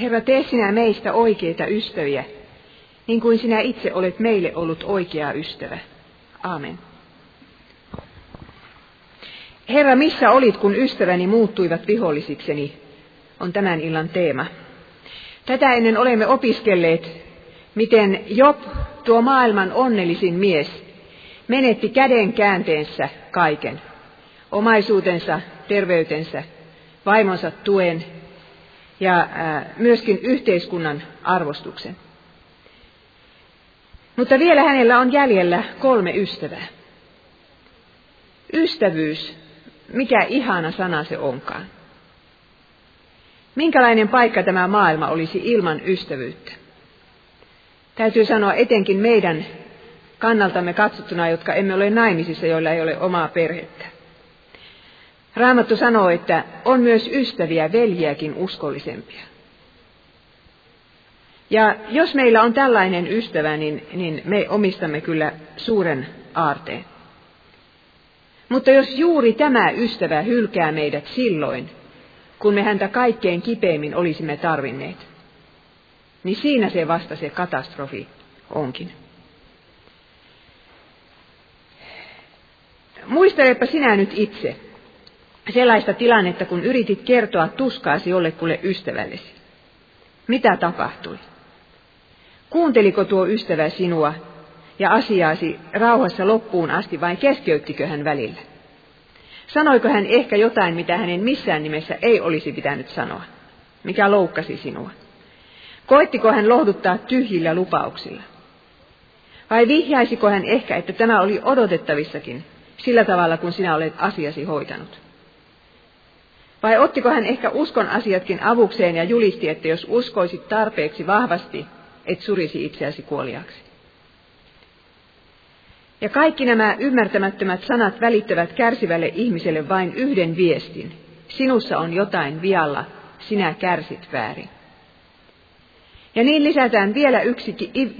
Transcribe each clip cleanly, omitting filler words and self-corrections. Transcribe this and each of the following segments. Herra, tee sinä meistä oikeita ystäviä, niin kuin sinä itse olet meille ollut oikea ystävä. Aamen. Herra, missä olit, kun ystäväni muuttuivat vihollisikseni, on tämän illan teema. Tätä ennen olemme opiskelleet, miten Job, tuo maailman onnellisin mies, menetti käden käänteensä kaiken. Omaisuutensa, terveytensä, vaimonsa tuen ja myöskin yhteiskunnan arvostuksen. Mutta vielä hänellä on jäljellä 3 ystävää. Ystävyys, mikä ihana sana se onkaan. Minkälainen paikka tämä maailma olisi ilman ystävyyttä? Täytyy sanoa etenkin meidän kannaltamme katsottuna, jotka emme ole naimisissa, joilla ei ole omaa perhettä. Raamattu sanoo, että on myös ystäviä, veljiäkin uskollisempia. Ja jos meillä on tällainen ystävä, niin me omistamme kyllä suuren aarteen. Mutta jos juuri tämä ystävä hylkää meidät silloin, kun me häntä kaikkein kipeimmin olisimme tarvinneet, niin siinä se vasta se katastrofi onkin. Muistelepa sinä nyt itse sellaista tilannetta, kun yritit kertoa tuskaasi jollekulle ystävällesi. Mitä tapahtui? Kuunteliko tuo ystävä sinua ja asiaasi rauhassa loppuun asti, vai keskeyttikö hän välillä? Sanoiko hän ehkä jotain, mitä hänen missään nimessä ei olisi pitänyt sanoa, mikä loukkasi sinua? Koittiko hän lohduttaa tyhjillä lupauksilla? Vai vihjaisiko hän ehkä, että tämä oli odotettavissakin sillä tavalla, kun sinä olet asiasi hoitanut? Vai ottiko hän ehkä uskon asiatkin avukseen ja julisti, että jos uskoisit tarpeeksi vahvasti, et surisi itseäsi kuoliaksi? Ja kaikki nämä ymmärtämättömät sanat välittävät kärsivälle ihmiselle vain yhden viestin. Sinussa on jotain vialla, sinä kärsit väärin. Ja niin lisätään vielä yksi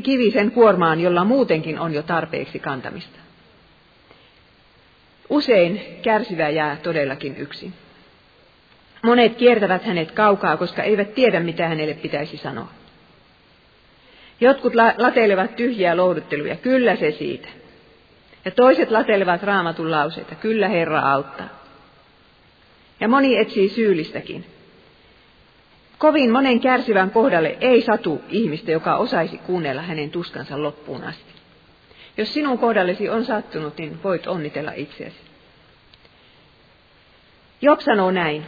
kivi sen kuormaan, jolla muutenkin on jo tarpeeksi kantamista. Usein kärsivä jää todellakin yksin. Monet kiertävät hänet kaukaa, koska eivät tiedä, mitä hänelle pitäisi sanoa. Jotkut latelevat tyhjiä lohdutteluja, kyllä se siitä. Ja toiset latelevat Raamatun lauseita, kyllä Herra auttaa. Ja moni etsii syyllistäkin. Kovin monen kärsivän kohdalle ei satu ihmistä, joka osaisi kuunnella hänen tuskansa loppuun asti. Jos sinun kohdallesi on sattunut, niin voit onnitella itseäsi. Job sanoo näin: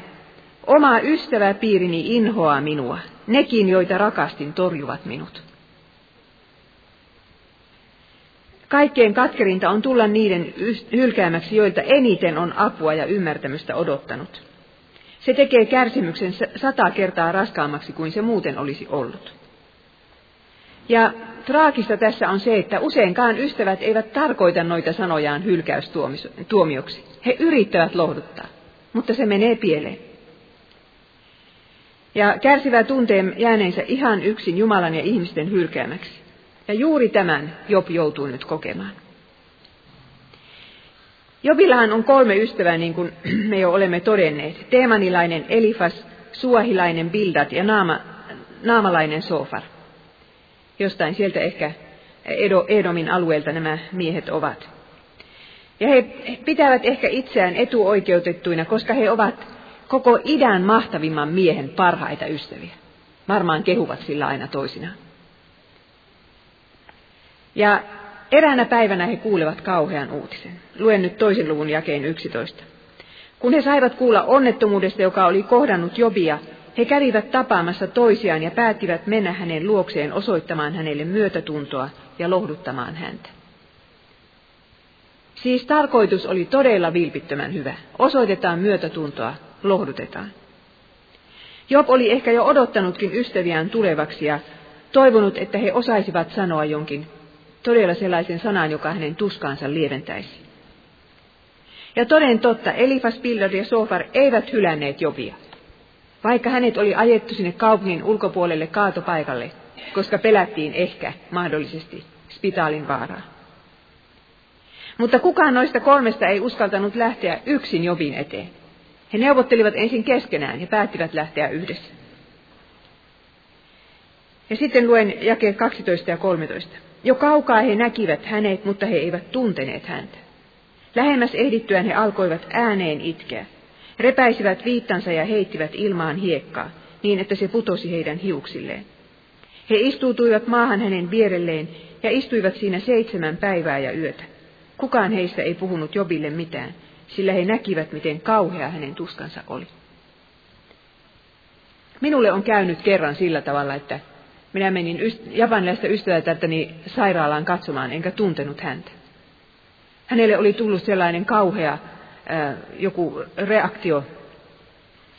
oma ystäväpiirini inhoaa minua, nekin, joita rakastin, torjuvat minut. Kaikkein katkerinta on tulla niiden hylkäämäksi, joilta eniten on apua ja ymmärtämystä odottanut. Se tekee kärsimyksen 100 kertaa raskaammaksi kuin se muuten olisi ollut. Ja traagista tässä on se, että useinkaan ystävät eivät tarkoita noita sanojaan hylkäystuomioksi. He yrittävät lohduttaa, mutta se menee pieleen. Ja kärsivä tuntee jääneensä ihan yksin Jumalan ja ihmisten hylkäämäksi. Ja juuri tämän Job joutuu nyt kokemaan. Jobillahan on 3 ystävää, niin kuin me jo olemme todenneet. Teemanilainen Elifas, suahilainen Bildad ja naamalainen Sofar. Jostain sieltä ehkä Edomin alueelta nämä miehet ovat. Ja he pitävät ehkä itseään etuoikeutettuina, koska he ovat koko idän mahtavimman miehen parhaita ystäviä. Varmaan kehuvat sillä aina toisinaan. Ja eräänä päivänä he kuulevat kauhean uutisen. Luen nyt 2. luvun jakeen 11. Kun he saivat kuulla onnettomuudesta, joka oli kohdannut Jobia, he kävivät tapaamassa toisiaan ja päättivät mennä hänen luokseen osoittamaan hänelle myötätuntoa ja lohduttamaan häntä. Siis tarkoitus oli todella vilpittömän hyvä. Osoitetaan myötätuntoa, lohdutetaan. Job oli ehkä jo odottanutkin ystäviään tulevaksi ja toivonut, että he osaisivat sanoa jonkin todella sellaisen sanan, joka hänen tuskaansa lieventäisi. Ja toden totta, Elifas, Bildad ja Sofar eivät hylänneet Jobia, vaikka hänet oli ajettu sinne kaupungin ulkopuolelle kaatopaikalle, koska pelättiin ehkä mahdollisesti spitaalin vaaraa. Mutta kukaan noista 3 ei uskaltanut lähteä yksin Jobin eteen. He neuvottelivat ensin keskenään ja päättivät lähteä yhdessä. Ja sitten luen jakeet 12 ja 13. Jo kaukaa he näkivät hänet, mutta he eivät tunteneet häntä. Lähemmäs ehdittyään he alkoivat ääneen itkeä. Repäisivät viittansa ja heittivät ilmaan hiekkaa, niin että se putosi heidän hiuksilleen. He istuutuivat maahan hänen vierelleen ja istuivat siinä 7 päivää ja yötä. Kukaan heistä ei puhunut Jobille mitään, sillä he näkivät, miten kauhea hänen tuskansa oli. Minulle on käynyt kerran sillä tavalla, että minä menin japanilaista ystävältäni sairaalaan katsomaan, enkä tuntenut häntä. Hänelle oli tullut sellainen kauhea joku reaktio,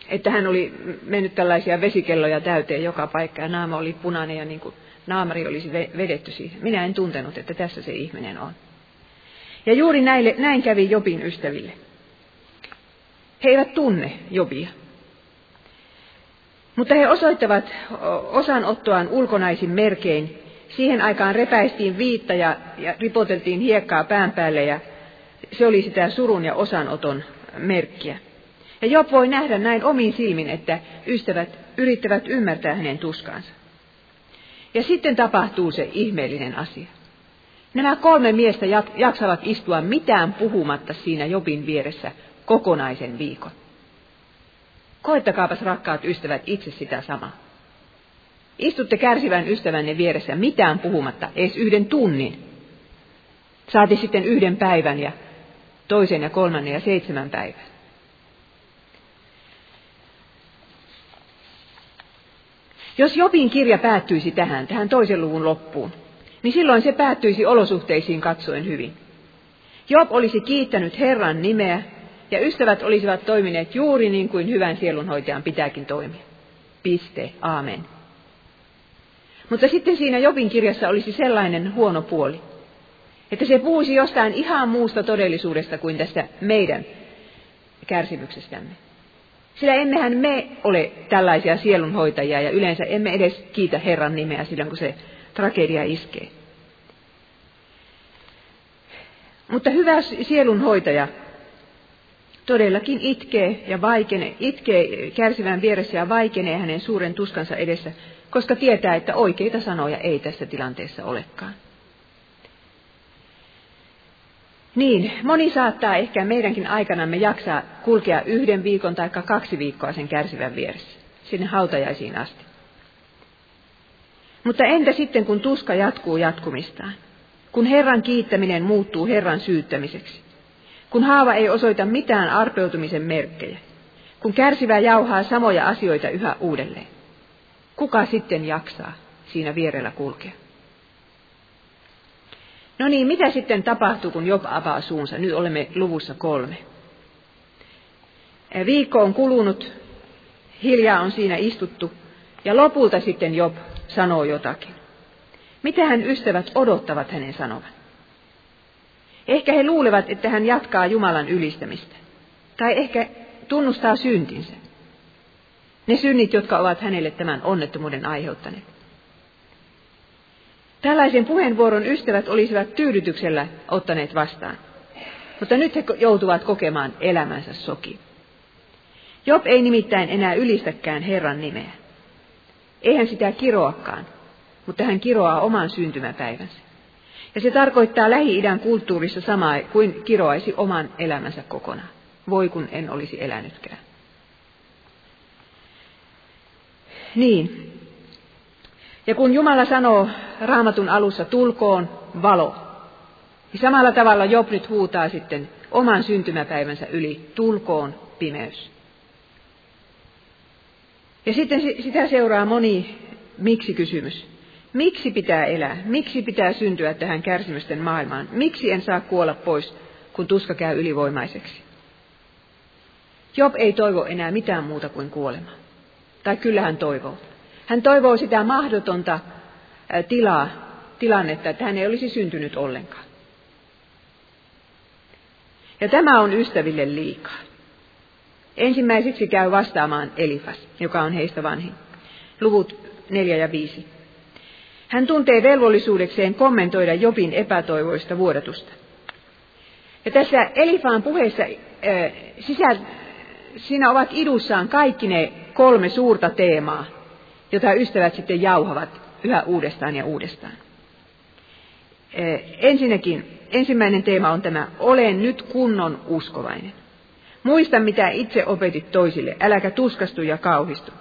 että hän oli mennyt tällaisia vesikelloja täyteen joka paikka ja naama oli punainen ja niin kuin naamari olisi vedetty siihen. Minä en tuntenut, että tässä se ihminen on. Ja juuri näin kävi Jobin ystäville. He eivät tunne Jobia. Mutta he osoittavat osanottoaan ulkonaisin merkein. Siihen aikaan repäistiin viitta ja ripoteltiin hiekkaa pään päälle ja se oli sitä surun ja osanoton merkkiä. Ja Job voi nähdä näin omin silmin, että ystävät yrittävät ymmärtää hänen tuskaansa. Ja sitten tapahtuu se ihmeellinen asia. Nämä 3 miestä jaksavat istua mitään puhumatta siinä Jobin vieressä kokonaisen viikon. Koettakaapas, rakkaat ystävät, itse sitä samaa. Istutte kärsivän ystävänne vieressä mitään puhumatta, edes 1 tunnin. Saati sitten 1 päivän ja toisen ja kolmannen ja 7 päivän. Jos Jobin kirja päättyisi tähän 2. luvun loppuun, niin silloin se päättyisi olosuhteisiin katsoen hyvin. Job olisi kiittänyt Herran nimeä ja ystävät olisivat toimineet juuri niin kuin hyvän sielunhoitajan pitääkin toimia. Piste. Aamen. Mutta sitten siinä Jobin kirjassa olisi sellainen huono puoli, että se puhuisi jostain ihan muusta todellisuudesta kuin tästä meidän kärsimyksestämme. Sillä emmehän me ole tällaisia sielunhoitajia ja yleensä emme edes kiitä Herran nimeä silloin, kun se tragedia iskee. Mutta hyvä sielunhoitaja todellakin itkee kärsivän vieressä ja vaikenee hänen suuren tuskansa edessä, koska tietää, että oikeita sanoja ei tässä tilanteessa olekaan. Niin, moni saattaa ehkä meidänkin aikanamme jaksaa kulkea 1 viikon tai 2 viikkoa sen kärsivän vieressä, sinne hautajaisiin asti. Mutta entä sitten, kun tuska jatkuu jatkumistaan? Kun Herran kiittäminen muuttuu Herran syyttämiseksi? Kun haava ei osoita mitään arpeutumisen merkkejä? Kun kärsivä jauhaa samoja asioita yhä uudelleen? Kuka sitten jaksaa siinä vierellä kulkea? No niin, mitä sitten tapahtuu, kun Job avaa suunsa? Nyt olemme luvussa 3. Viikko on kulunut, hiljaa on siinä istuttu, ja lopulta sitten Job sanoo jotakin. Mitähän ystävät odottavat hänen sanovan? Ehkä he luulevat, että hän jatkaa Jumalan ylistämistä, tai ehkä tunnustaa syntinsä. Ne synnit, jotka ovat hänelle tämän onnettomuuden aiheuttaneet. Tällaisen puheenvuoron ystävät olisivat tyydytyksellä ottaneet vastaan, mutta nyt he joutuvat kokemaan elämänsä soki. Job ei nimittäin enää ylistäkään Herran nimeä. Eihän sitä kiroakaan, mutta hän kiroaa oman syntymäpäivänsä. Ja se tarkoittaa Lähi-idän kulttuurissa samaa kuin kiroaisi oman elämänsä kokonaan. Voi kun en olisi elänytkään. Niin. Ja kun Jumala sanoo Raamatun alussa, tulkoon valo, niin samalla tavalla Job nyt huutaa sitten oman syntymäpäivänsä yli, tulkoon pimeys. Ja sitten sitä seuraa moni miksi-kysymys. Miksi pitää elää? Miksi pitää syntyä tähän kärsimysten maailmaan? Miksi en saa kuolla pois, kun tuska käy ylivoimaiseksi? Job ei toivo enää mitään muuta kuin kuolemaa. Tai kyllä hän toivoo. Hän toivoo sitä mahdotonta tilannetta, että hän ei olisi syntynyt ollenkaan. Ja tämä on ystäville liikaa. Ensimmäiseksi käy vastaamaan Elifas, joka on heistä vanhin. Luvut 4 ja 5. Hän tuntee velvollisuudekseen kommentoida Jobin epätoivoista vuodatusta. Ja tässä Elifaan puheessa siinä ovat idussaan kaikki ne 3 suurta teemaa, jota ystävät sitten jauhavat yhä uudestaan ja uudestaan. Ensinnäkin, ensimmäinen teema on tämä, ole nyt kunnon uskovainen. Muista, mitä itse opetit toisille, äläkä tuskastu ja kauhistu.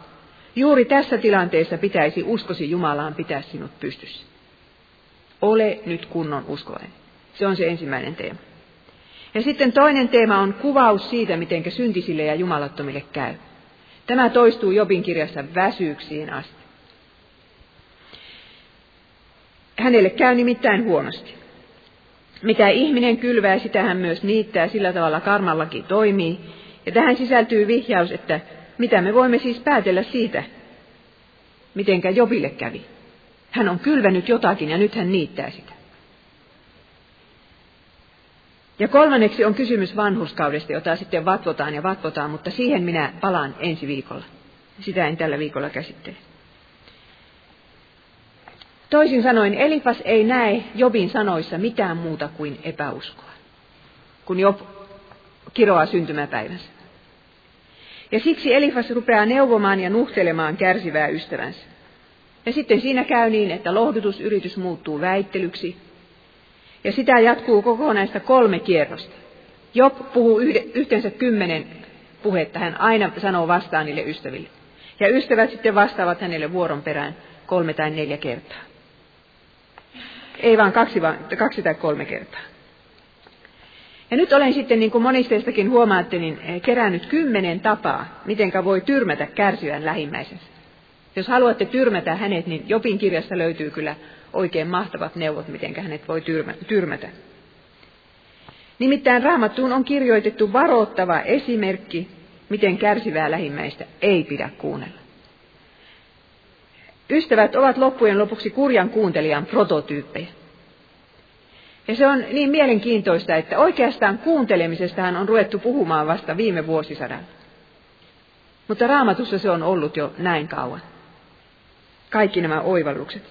Juuri tässä tilanteessa pitäisi uskosi Jumalaan pitää sinut pystyssä. Ole nyt kunnon uskovainen. Se on se ensimmäinen teema. Ja sitten toinen teema on kuvaus siitä, miten syntisille ja jumalattomille käy. Tämä toistuu Jobin kirjassa väsyyksiin asti. Hänelle käy nimittäin huonosti. Mitä ihminen kylvää, sitä hän myös niittää, sillä tavalla karmallakin toimii. Ja tähän sisältyy vihjaus, että mitä me voimme siis päätellä siitä, mitenkä Jobille kävi. Hän on kylvänyt jotakin ja nyt hän niittää sitä. Ja kolmanneksi on kysymys vanhurskaudesta, jota sitten vatvotaan ja vatvotaan, mutta siihen minä palaan ensi viikolla. Sitä en tällä viikolla käsittele. Toisin sanoen Elifas ei näe Jobin sanoissa mitään muuta kuin epäuskoa, kun Job kiroaa syntymäpäivänsä. Ja siksi Elifas rupeaa neuvomaan ja nuhtelemaan kärsivää ystävänsä. Ja sitten siinä käy niin, että lohdutusyritys muuttuu väittelyksi. Ja sitä jatkuu kokonaista 3 kierrosta. Job puhuu yhteensä 10 puhetta. Hän aina sanoo vastaan niille ystäville. Ja ystävät sitten vastaavat hänelle vuoron perään 3 tai 4 kertaa. Ei vaan 2 tai 3 kertaa. Ja nyt olen sitten, niin kuin monisteistakin huomaatte, niin kerännyt 10 tapaa, mitenkä voi tyrmätä kärsivän lähimmäisensä. Jos haluatte tyrmätä hänet, niin Jobin kirjasta löytyy kyllä oikein mahtavat neuvot, mitenkä hänet voi tyrmätä. Nimittäin Raamattuun on kirjoitettu varoittava esimerkki, miten kärsivää lähimmäistä ei pidä kuunnella. Ystävät ovat loppujen lopuksi kurjan kuuntelijan prototyyppejä. Ja se on niin mielenkiintoista, että oikeastaan kuuntelemisestahan on ruvettu puhumaan vasta viime vuosisadalla. Mutta Raamatussa se on ollut jo näin kauan. Kaikki nämä oivallukset.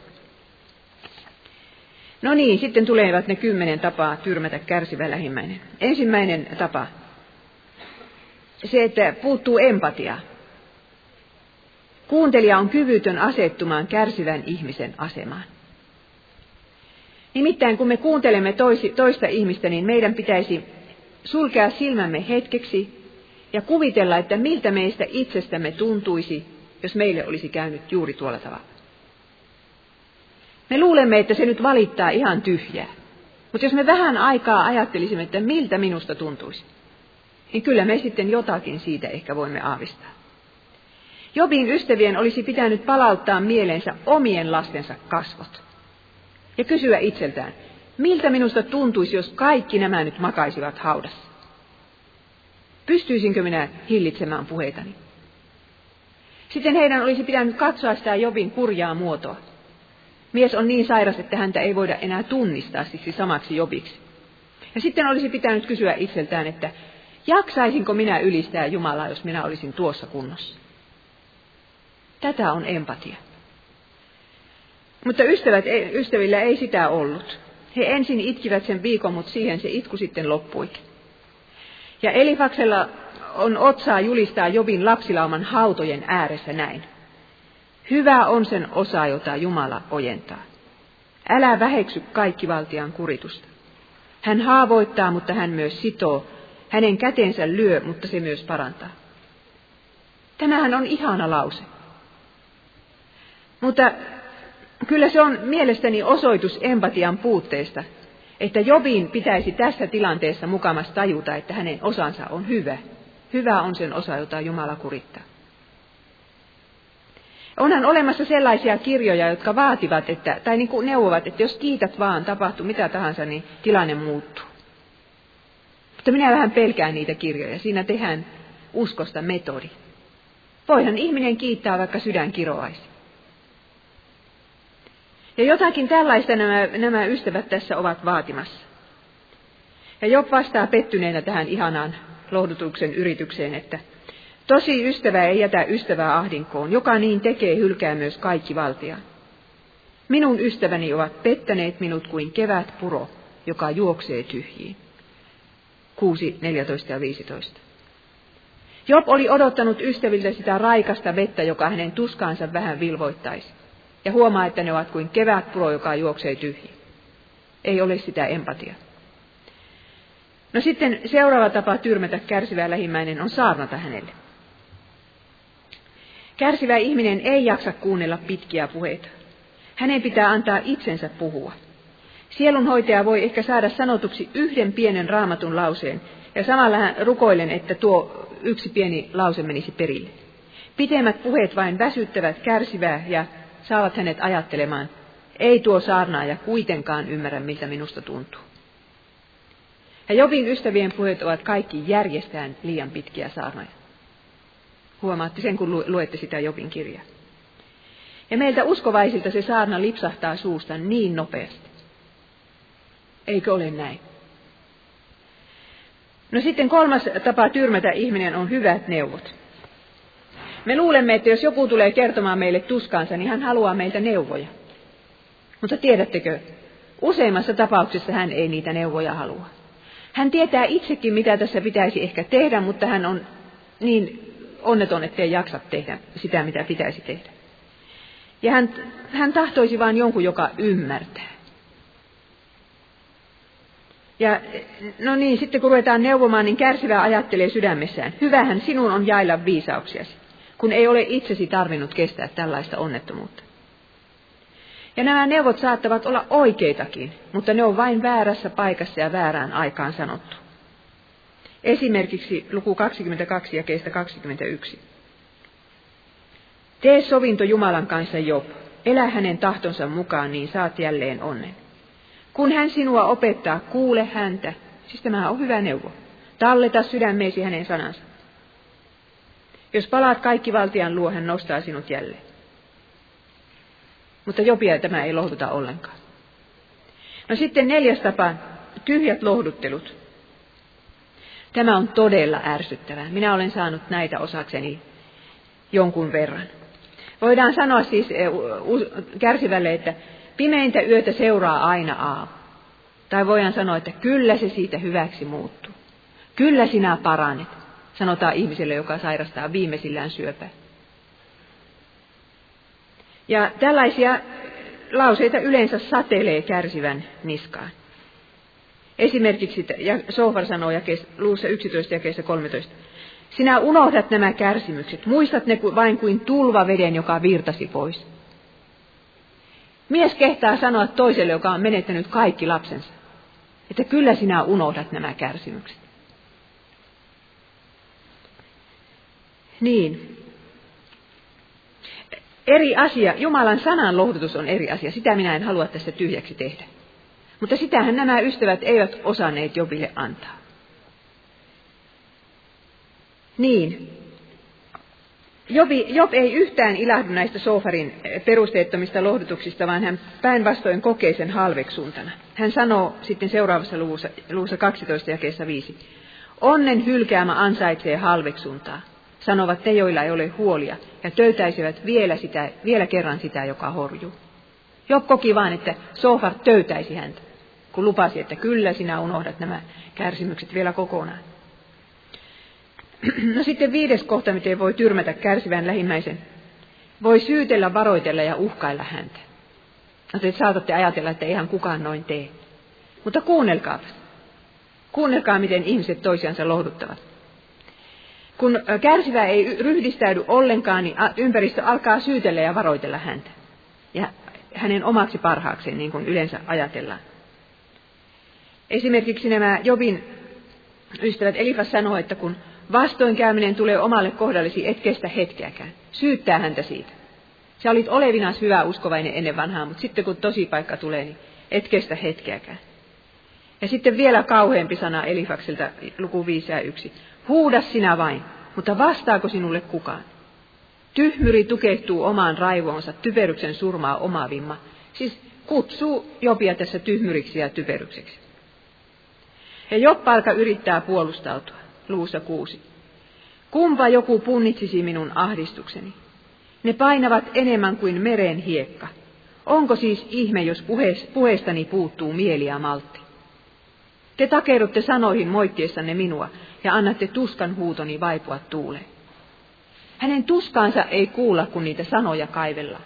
No niin, sitten tulevat ne 10 tapaa tyrmätä kärsivä lähimmäinen. Ensimmäinen tapa. Se, että puuttuu empatiaa. Kuuntelija on kyvytön asettumaan kärsivän ihmisen asemaan. Nimittäin kun me kuuntelemme toista ihmistä, niin meidän pitäisi sulkea silmämme hetkeksi ja kuvitella, että miltä meistä itsestämme tuntuisi, jos meille olisi käynyt juuri tuolla tavalla. Me luulemme, että se nyt valittaa ihan tyhjää. Mutta jos me vähän aikaa ajattelisimme, että miltä minusta tuntuisi, niin kyllä me sitten jotakin siitä ehkä voimme aavistaa. Jobin ystävien olisi pitänyt palauttaa mieleensä omien lastensa kasvot. Ja kysyä itseltään, miltä minusta tuntuisi, jos kaikki nämä nyt makaisivat haudassa? Pystyisinkö minä hillitsemään puheitani? Sitten heidän olisi pitänyt katsoa sitä Jobin kurjaa muotoa. Mies on niin sairas, että häntä ei voida enää tunnistaa siksi samaksi Jobiksi. Ja sitten olisi pitänyt kysyä itseltään, että jaksaisinko minä ylistää Jumalaa, jos minä olisin tuossa kunnossa? Tätä on empatia. Mutta ystävillä ei sitä ollut. He ensin itkivät sen viikon, mutta siihen se itku sitten loppui. Ja Elifaksella on otsaa julistaa Jobin lapsilauman hautojen ääressä näin. Hyvä on sen osa, jota Jumala ojentaa. Älä väheksy kaikkivaltiaan kuritusta. Hän haavoittaa, mutta hän myös sitoo. Hänen käteensä lyö, mutta se myös parantaa. Tämähän on ihana lause. Mutta kyllä se on mielestäni osoitus empatian puutteesta, että Jobin pitäisi tässä tilanteessa mukamas tajuta, että hänen osansa on hyvä. Hyvä on sen osa, jota Jumala kurittaa. Onhan olemassa sellaisia kirjoja, jotka vaativat, että, tai niin kuin neuvovat, että jos kiität vaan, tapahtuu mitä tahansa, niin tilanne muuttuu. Mutta minä vähän pelkään niitä kirjoja. Siinä tehdään uskosta metodi. Voihan ihminen kiittää, vaikka sydän kiroaisi. Ja jotakin tällaista nämä ystävät tässä ovat vaatimassa. Ja Job vastaa pettyneenä tähän ihanaan lohdutuksen yritykseen, että tosi ystävä ei jätä ystävää ahdinkoon, joka niin tekee hylkää myös kaikki valtiaan. Minun ystäväni ovat pettäneet minut kuin kevätpuro, joka juoksee tyhjiin. 6:14-15. Job oli odottanut ystäviltä sitä raikasta vettä, joka hänen tuskaansa vähän vilvoittaisi. ja huomaa, että ne ovat kuin kevätpulo, joka juoksee tyhjiin. Ei ole sitä empatiaa. No sitten seuraava tapa tyrmätä kärsivä lähimmäinen on saarnata hänelle. Kärsivä ihminen ei jaksa kuunnella pitkiä puheita. Hänen pitää antaa itsensä puhua. Sielunhoitaja voi ehkä saada sanotuksi yhden pienen raamatun lauseen, ja samalla hän rukoilen, että tuo yksi pieni lause menisi perille. Pitemmät puheet vain väsyttävät kärsivää ja saavat hänet ajattelemaan, ei tuo saarnaaja kuitenkaan ymmärrä, miltä minusta tuntuu. Ja Jobin ystävien puheet ovat kaikki järjestään liian pitkiä saarnoja. Huomaatte sen, kun luette sitä Jobin kirjaa. Ja meiltä uskovaisilta se saarna lipsahtaa suusta niin nopeasti. Eikö ole näin? No sitten kolmas tapa tyrmätä ihminen on hyvät neuvot. Me luulemme, että jos joku tulee kertomaan meille tuskaansa, niin hän haluaa meiltä neuvoja. Mutta tiedättekö, useimmassa tapauksessa hän ei niitä neuvoja halua. Hän tietää itsekin, mitä tässä pitäisi ehkä tehdä, mutta hän on niin onneton, ettei jaksa tehdä sitä, mitä pitäisi tehdä. Ja hän tahtoisi vain jonkun, joka ymmärtää. Ja no niin, sitten kun ruvetaan neuvomaan, niin kärsivä ajattelee sydämessään. Hyvähän sinun on jailla viisauksiasi, kun ei ole itsesi tarvinnut kestää tällaista onnettomuutta. Ja nämä neuvot saattavat olla oikeitakin, mutta ne on vain väärässä paikassa ja väärään aikaan sanottu. Esimerkiksi luku 22 jakeesta 21. Tee sovinto Jumalan kanssa, Job. Elä hänen tahtonsa mukaan, niin saat jälleen onnen. Kun hän sinua opettaa, kuule häntä. Siis tämä on hyvä neuvo. Talleta sydämeesi hänen sanansa. Jos palaat kaikki valtian luo, hän nostaa sinut jälleen. Mutta Jobia tämä ei lohduta ollenkaan. No sitten neljäs tapa, tyhjät lohduttelut. Tämä on todella ärsyttävää. Minä olen saanut näitä osakseni jonkun verran. Voidaan sanoa siis kärsivälle, että pimeintä yötä seuraa aina aamu. Tai voidaan sanoa, että kyllä se siitä hyväksi muuttuu. Kyllä sinä paranet, sanotaan ihmiselle, joka sairastaa viimeisillään syöpää. Ja tällaisia lauseita yleensä satelee kärsivän niskaan. Esimerkiksi Sofar sanoo luussa 11 jakeessa 13. Sinä unohdat nämä kärsimykset, muistat ne vain kuin tulvaveden, joka virtasi pois. Mies kehtaa sanoa toiselle, joka on menettänyt kaikki lapsensa, että kyllä sinä unohdat nämä kärsimykset. Niin. Eri asia, Jumalan sanan lohdutus on eri asia, sitä minä en halua tässä tyhjäksi tehdä. Mutta sitähän nämä ystävät eivät osanneet Jobille antaa. Niin, Job ei yhtään ilahdu näistä Sofarin perusteettomista lohdutuksista, vaan hän päinvastoin kokee sen halveksuntana. Hän sanoo sitten seuraavassa luvussa 12 jakeessa 5. Onnen hylkäämä ansaitsee halveksuntaa, sanovat ne, joilla ei ole huolia, ja töytäisivät vielä kerran sitä, joka horjuu. Job koki vaan, että Sofar töytäisi häntä, kun lupasi, että kyllä sinä unohdat nämä kärsimykset vielä kokonaan. No sitten viides kohta, miten voi tyrmätä kärsivän lähimmäisen. Voi syytellä, varoitella ja uhkailla häntä. No te saatatte ajatella, että eihän kukaan noin tee. Mutta kuunnelkaapas. Kuunnelkaa, miten ihmiset toisiansa lohduttavat. Kun kärsivä ei ryhdistäydy ollenkaan, niin ympäristö alkaa syytellä ja varoitella häntä. Ja hänen omaksi parhaakseen, niin kuin yleensä ajatellaan. Esimerkiksi nämä Jobin ystävät Elifas sanoo, että kun vastoinkäyminen tulee omalle kohdallesi, et kestä hetkeäkään. Syyttää häntä siitä. Sä olit olevinaan hyvä uskovainen ennen vanhaa, mutta sitten kun tosipaikka tulee, niin et kestä hetkeäkään. Ja sitten vielä kauheampi sana Elifakselta, luku 5 ja 1. Huuda sinä vain, mutta vastaako sinulle kukaan? Tyhmyri tukehtuu omaan raivoonsa, typeryksen surmaa omaa vimma. Siis kutsuu Jobia tässä tyhmyriksi ja typerykseksi. Ja Job alkaa yrittää puolustautua. Luussa 6. Kumpa joku punnitsisi minun ahdistukseni? Ne painavat enemmän kuin meren hiekka. Onko siis ihme, jos puheestani puuttuu mieli ja maltti? Te takerrutte sanoihin moittiessanne minua ja annatte tuskan huutoni vaipua tuuleen. Hänen tuskaansa ei kuulla, kun niitä sanoja kaivellaan.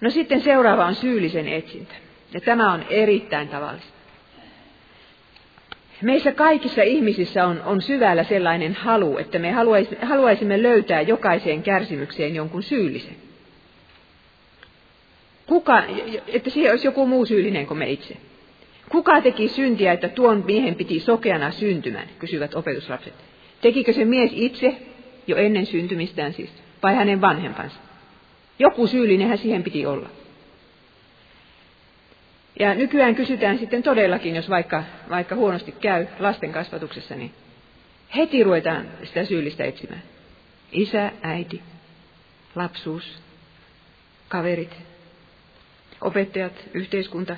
No sitten seuraava on syyllisen etsintä. Ja tämä on erittäin tavallista. Meissä kaikissa ihmisissä on syvällä sellainen halu, että me haluaisimme löytää jokaiseen kärsimykseen jonkun syyllisen. Että siihen olisi joku muu syyllinen kuin me itse. Kuka teki syntiä, että tuon miehen piti sokeana syntymään, kysyvät opetuslapset. Tekikö se mies itse, jo ennen syntymistään siis, vai hänen vanhempansa? Joku syyllinenhän siihen piti olla. Ja nykyään kysytään sitten todellakin, jos vaikka huonosti käy lasten kasvatuksessa, niin heti ruvetaan sitä syyllistä etsimään. Isä, äiti, lapsuus, kaverit, opettajat, yhteiskunta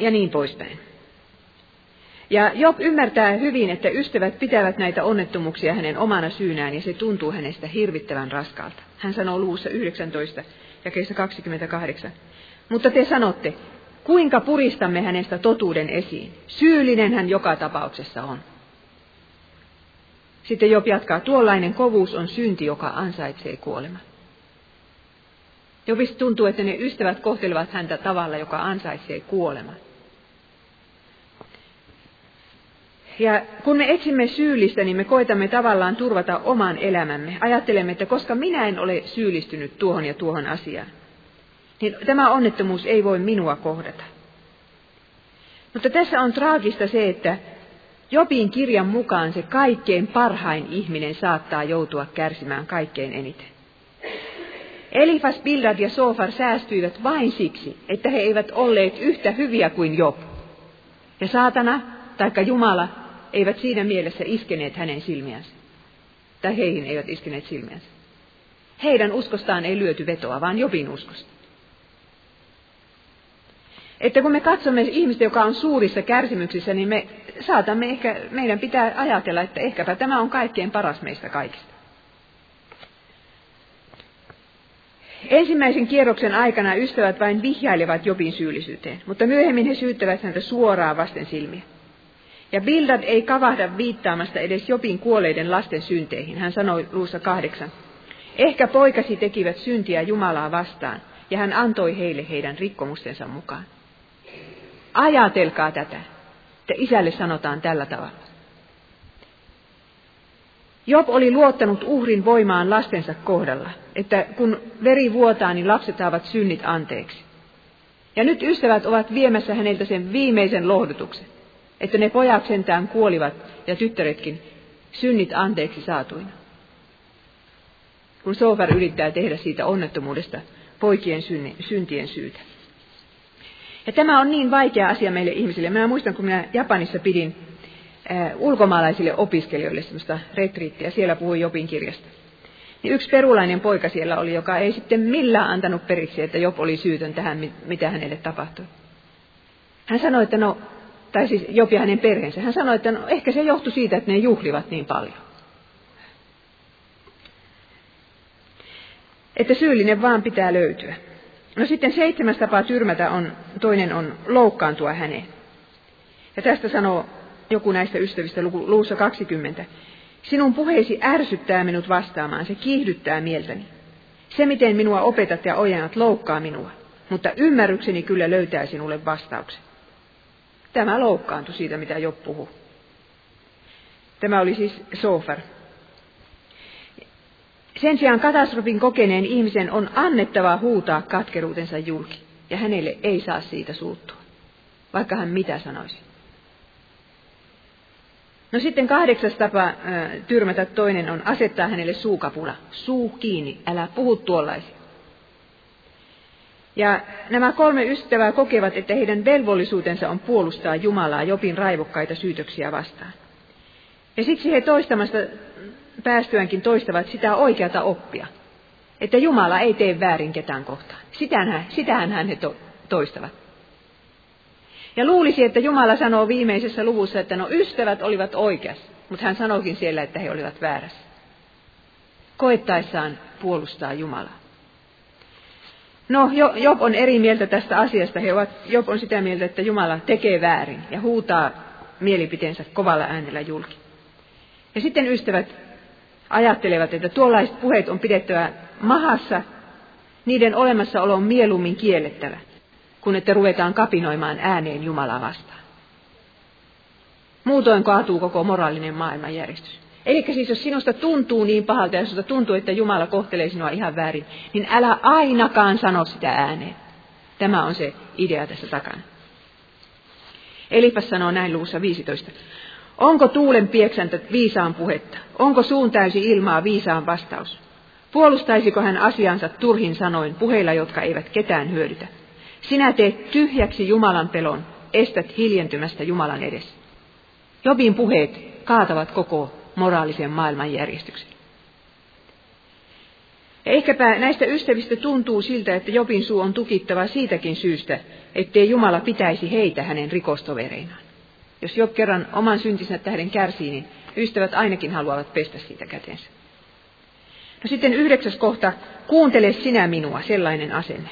ja niin poispäin. Ja Job ymmärtää hyvin, että ystävät pitävät näitä onnettomuuksia hänen omana syynään ja se tuntuu hänestä hirvittävän raskalta. Hän sanoo luvussa 19 jakeessa 28. Mutta te sanotte, kuinka puristamme hänestä totuuden esiin? Syyllinen hän joka tapauksessa on. Sitten Job jatkaa, tuollainen kovuus on synti, joka ansaitsee kuoleman. Jobista tuntuu, että ne ystävät kohtelevat häntä tavalla, joka ansaitsee kuoleman. Ja kun me etsimme syyllistä, niin me koetamme tavallaan turvata oman elämämme. Ajattelemme, että koska minä en ole syyllistynyt tuohon ja tuohon asiaan, niin tämä onnettomuus ei voi minua kohdata. Mutta tässä on traagista se, että Jobin kirjan mukaan se kaikkein parhain ihminen saattaa joutua kärsimään kaikkein eniten. Elifas, Bildad ja Sofar säästyivät vain siksi, että he eivät olleet yhtä hyviä kuin Job. Ja saatana taikka Jumala eivät siinä mielessä iskeneet hänen silmiänsä. Tai heihin eivät iskeneet silmiänsä. Heidän uskostaan ei lyöty vetoa, vaan Jobin uskosta. Että kun me katsomme ihmistä, joka on suurissa kärsimyksissä, niin me saatamme ehkä, meidän pitää ajatella, että ehkäpä tämä on kaikkein paras meistä kaikista. Ensimmäisen kierroksen aikana ystävät vain vihjailevat Jobin syyllisyyteen, mutta myöhemmin he syyttävät häntä suoraan vasten silmiä. Ja Bildad ei kavahda viittaamasta edes Jobin kuolleiden lasten synteihin. Hän sanoi luvussa 8, ehkä poikasi tekivät syntiä Jumalaa vastaan, ja hän antoi heille heidän rikkomustensa mukaan. Ajatelkaa tätä, että isälle sanotaan tällä tavalla. Job oli luottanut uhrin voimaan lastensa kohdalla, että kun veri vuotaa, niin lapset saavat synnit anteeksi. Ja nyt ystävät ovat viemässä häneltä sen viimeisen lohdutuksen, että ne pojat sentään kuolivat ja tyttäretkin synnit anteeksi saatuina. Kun Sofar yrittää tehdä siitä onnettomuudesta poikien syntien syytä. Ja tämä on niin vaikea asia meille ihmisille. Minä muistan, kun minä Japanissa pidin ulkomaalaisille opiskelijoille sellaista retriittiä, siellä puhui Jobin kirjasta. Niin yksi perulainen poika siellä oli, joka ei sitten millään antanut periksi, että Job oli syytön tähän, mitä hänelle tapahtui. Hän sanoi, että Job ja hänen perheensä, hän sanoi, että ehkä se johtui siitä, että ne juhlivat niin paljon. Että syyllinen vaan pitää löytyä. No sitten 7 tapaa tyrmätä on, toinen on loukkaantua häneen. Ja tästä sanoo joku näistä ystävistä luvussa 20. Sinun puheesi ärsyttää minut vastaamaan, se kiihdyttää mieltäni. Se, miten minua opetat ja ojennat, loukkaa minua, mutta ymmärrykseni kyllä löytää sinulle vastauksen. Tämä loukkaantui siitä, mitä Job puhui. Tämä oli siis Sofar. Sen sijaan katastrofin kokeneen ihmisen on annettava huutaa katkeruutensa julki, ja hänelle ei saa siitä suuttua, vaikka hän mitä sanoisi. No sitten 8 tapa tyrmätä toinen on asettaa hänelle suukapula. Suu kiinni, älä puhu tuollaisia. Ja nämä 3 ystävää kokevat, että heidän velvollisuutensa on puolustaa Jumalaa Jobin raivokkaita syytöksiä vastaan. Ja siksi he päästyäänkin toistavat sitä oikeata oppia, että Jumala ei tee väärin ketään kohtaan. Sitähän he toistavat. Ja luulisi, että Jumala sanoo viimeisessä luvussa, että ystävät olivat oikeassa, mutta hän sanookin siellä, että he olivat väärässä. Koettaessaan puolustaa Jumalaa. No, Job on eri mieltä tästä asiasta. Job on sitä mieltä, että Jumala tekee väärin ja huutaa mielipiteensä kovalla äänellä julki. Ja sitten ystävät ajattelevat, että tuollaiset puheet on pidettävä mahassa niiden olemassaolo on mieluummin kiellettävä, kun että ruvetaan kapinoimaan ääneen Jumalaa vastaan. Muutoin kaatuu koko moraalinen maailmanjärjestys. Eli siis jos sinusta tuntuu niin pahalta ja sinusta tuntuu, että Jumala kohtelee sinua ihan väärin, niin älä ainakaan sano sitä ääneen. Tämä on se idea tässä takana. Elifas sanoo näin luvussa 15. Onko tuulen pieksäntä viisaan puhetta? Onko suun täysi ilmaa viisaan vastaus? Puolustaisiko hän asiansa turhin sanoin puheilla, jotka eivät ketään hyödytä? Sinä teet tyhjäksi Jumalan pelon, estät hiljentymästä Jumalan edessä. Jobin puheet kaatavat koko moraalisen maailmanjärjestyksen. Ja ehkäpä näistä ystävistä tuntuu siltä, että Jobin suu on tukittava siitäkin syystä, ettei Jumala pitäisi heitä hänen rikostovereinaan. Jos Job kerran oman syntinsä tähden kärsii, niin ystävät ainakin haluavat pestä siitä kätensä. No sitten 9. kohta, kuuntele sinä minua, sellainen asenne.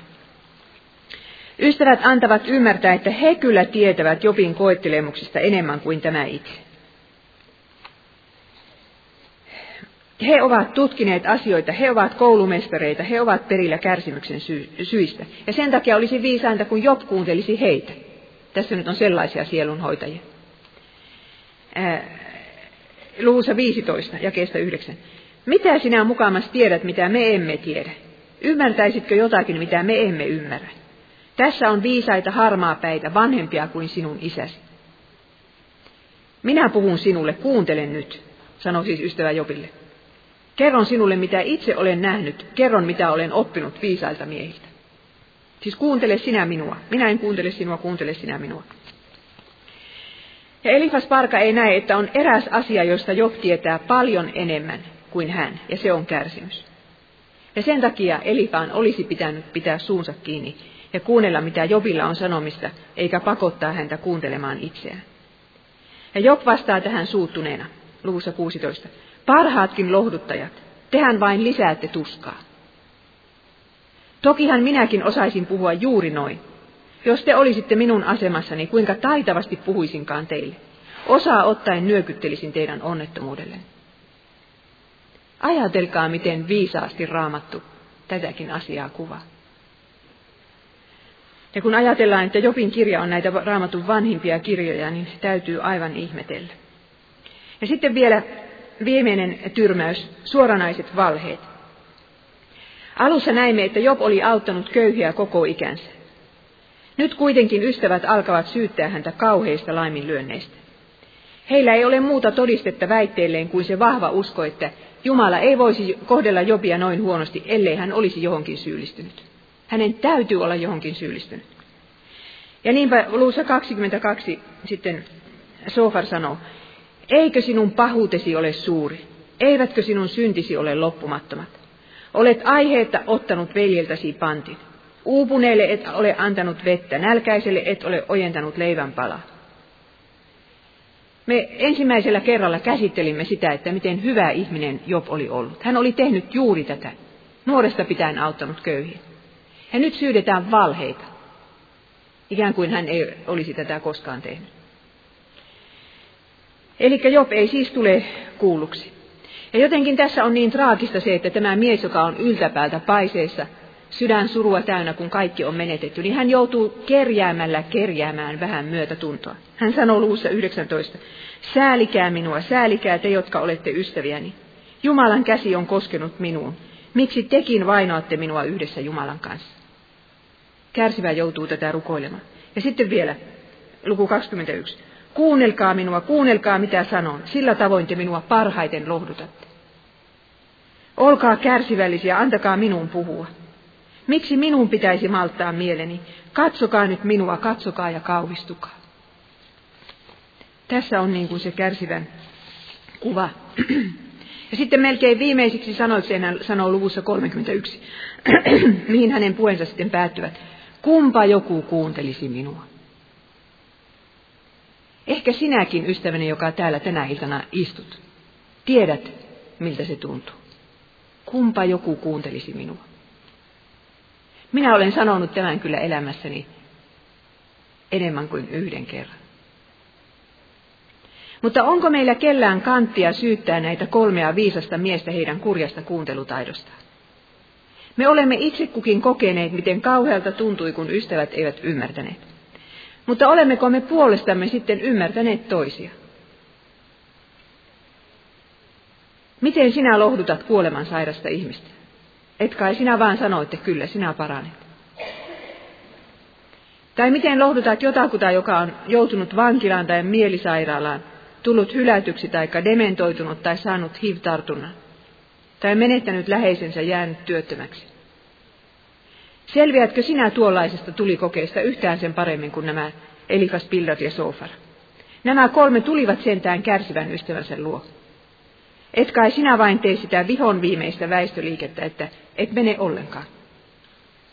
Ystävät antavat ymmärtää, että he kyllä tietävät Jobin koettelemuksista enemmän kuin tämä itse. He ovat tutkineet asioita, he ovat koulumestareita, he ovat perillä kärsimyksen syistä. Ja sen takia olisi viisainta, kun Job kuuntelisi heitä. Tässä nyt on sellaisia sielunhoitajia. Luvussa 15, jakeesta 9. Mitä sinä mukamas tiedät, mitä me emme tiedä? Ymmärtäisitkö jotakin, mitä me emme ymmärrä? Tässä on viisaita harmaapäitä, vanhempia kuin sinun isäsi. Minä puhun sinulle, kuuntele nyt, sanoi siis ystävä Jobille. Kerron sinulle, mitä itse olen nähnyt, kerron, mitä olen oppinut viisailta miehiltä. Siis kuuntele sinä minua. Minä en kuuntele sinua, kuuntele sinä minua. Ja Elifas Parka ei näe, että on eräs asia, josta Job tietää paljon enemmän kuin hän, ja se on kärsimys. Ja sen takia Elifaan olisi pitänyt pitää suunsa kiinni ja kuunnella, mitä Jobilla on sanomista, eikä pakottaa häntä kuuntelemaan itseään. Ja Job vastaa tähän suuttuneena, luvussa 16. Parhaatkin lohduttajat, tehän vain lisäätte tuskaa. Tokihan minäkin osaisin puhua juuri noin. Jos te olisitte minun asemassani, kuinka taitavasti puhuisinkaan teille. Osaa ottaen nyökyttelisin teidän onnettomuudellenne. Ajatelkaa, miten viisaasti Raamattu tätäkin asiaa kuvaa. Ja kun ajatellaan, että Jobin kirja on näitä Raamatun vanhimpia kirjoja, niin täytyy aivan ihmetellä. Ja sitten vielä viimeinen tyrmäys, suoranaiset valheet. Alussa näimme, että Job oli auttanut köyhiä koko ikänsä. Nyt kuitenkin ystävät alkavat syyttää häntä kauheista laiminlyönneistä. Heillä ei ole muuta todistetta väitteelleen kuin se vahva usko, että Jumala ei voisi kohdella Jobia noin huonosti, ellei hän olisi johonkin syyllistynyt. Hänen täytyy olla johonkin syyllistynyt. Ja niinpä luvussa 22 sitten Sofar sanoo, eikö sinun pahuutesi ole suuri? Eivätkö sinun syntisi ole loppumattomat? Olet aiheetta ottanut veljeltäsi pantin. Uupuneelle et ole antanut vettä, nälkäiselle et ole ojentanut leivän palaa. Me ensimmäisellä kerralla käsittelimme sitä, että miten hyvä ihminen Job oli ollut. Hän oli tehnyt juuri tätä. Nuoresta pitäen auttanut köyhiä. Ja nyt syydetään valheita. Ikään kuin hän ei olisi tätä koskaan tehnyt. Eli Job ei siis tule kuulluksi. Ja jotenkin tässä on niin traagista se, että tämä mies, joka on yltäpäältä paiseissa, sydän surua täynnä, kun kaikki on menetetty, niin hän joutuu kerjäämällä kerjäämään vähän myötätuntoa. Hän sanoo luvussa 19, säälikää minua, säälikää te, jotka olette ystäviäni. Jumalan käsi on koskenut minuun. Miksi tekin vainoatte minua yhdessä Jumalan kanssa? Kärsivä joutuu tätä rukoilemaan. Ja sitten vielä luku 21. Kuunnelkaa minua, kuunnelkaa mitä sanon, sillä tavoin te minua parhaiten lohdutatte. Olkaa kärsivällisiä, antakaa minun puhua. Miksi minun pitäisi malttaa mieleni? Katsokaa nyt minua, katsokaa ja kauhistukaa. Tässä on niin kuin se kärsivän kuva. Ja sitten melkein viimeisiksi sanoiksi hän sanoo luvussa 31, mihin hänen puheensa sitten päättyvät. Kumpa joku kuuntelisi minua? Ehkä sinäkin, ystäväni, joka täällä tänä iltana istut, tiedät, miltä se tuntuu. Kumpa joku kuuntelisi minua? Minä olen sanonut tämän kyllä elämässäni enemmän kuin yhden kerran. Mutta onko meillä kellään kanttia syyttää näitä kolmea viisasta miestä heidän kurjasta kuuntelutaidostaan? Me olemme itse kukin kokeneet, miten kauhealta tuntui, kun ystävät eivät ymmärtäneet. Mutta olemmeko me puolestamme sitten ymmärtäneet toisia? Miten sinä lohdutat kuolemansairasta ihmistä? Et kai sinä vaan sano, että kyllä sinä paranet. Tai miten lohdutat jotakuta, joka on joutunut vankilaan tai mielisairaalaan, tullut hylätyksi tai dementoitunut tai saanut HIV-tartunnan, tai menettänyt läheisensä jäänyt työttömäksi? Selviätkö sinä tuollaisesta tulikokeesta yhtään sen paremmin kuin nämä Elifas, Bildad ja Soofar? Nämä kolme tulivat sentään kärsivän ystävänsä luo. Et kai sinä vain tee sitä vihon viimeistä väistöliikettä, että et mene ollenkaan,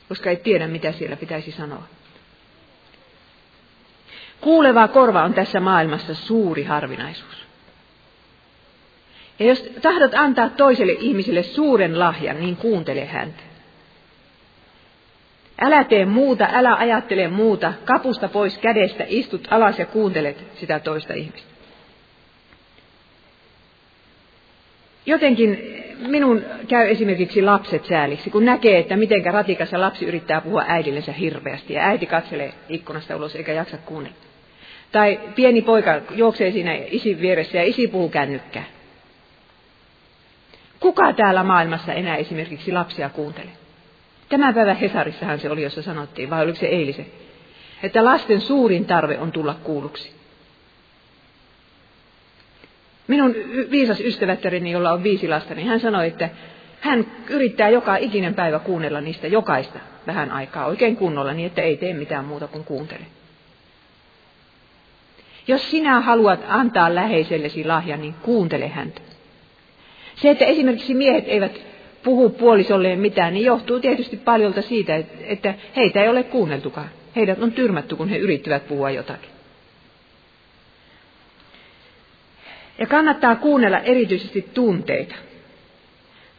koska et tiedä, mitä siellä pitäisi sanoa. Kuuleva korva on tässä maailmassa suuri harvinaisuus. Ja jos tahdot antaa toiselle ihmiselle suuren lahjan, niin kuuntele häntä. Älä tee muuta, älä ajattele muuta, kapusta pois kädestä, istut alas ja kuuntelet sitä toista ihmistä. Jotenkin minun käy esimerkiksi lapset sääliksi, kun näkee, että mitenkä ratikassa lapsi yrittää puhua äidillensä hirveästi ja äiti katselee ikkunasta ulos eikä jaksa kuunnella. Tai pieni poika juoksee siinä isin vieressä ja isi puhuu kännykkää. Kuka täällä maailmassa enää esimerkiksi lapsia kuuntelee? Tämän päivän Hesarissahan se oli, jossa sanottiin, vai oliko se eilisen, että lasten suurin tarve on tulla kuulluksi. Minun viisas ystävättäreni, jolla on 5 lasta, niin hän sanoi, että hän yrittää joka ikinen päivä kuunnella niistä jokaista vähän aikaa oikein kunnolla, niin että ei tee mitään muuta kuin kuuntele. Jos sinä haluat antaa läheisellesi lahjan, niin kuuntele häntä. Se, että esimerkiksi miehet eivät puhu puolisolleen mitään, niin johtuu tietysti paljolta siitä, että heitä ei ole kuunneltukaan. Heidät on tyrmätty, kun he yrittivät puhua jotakin. Ja kannattaa kuunnella erityisesti tunteita.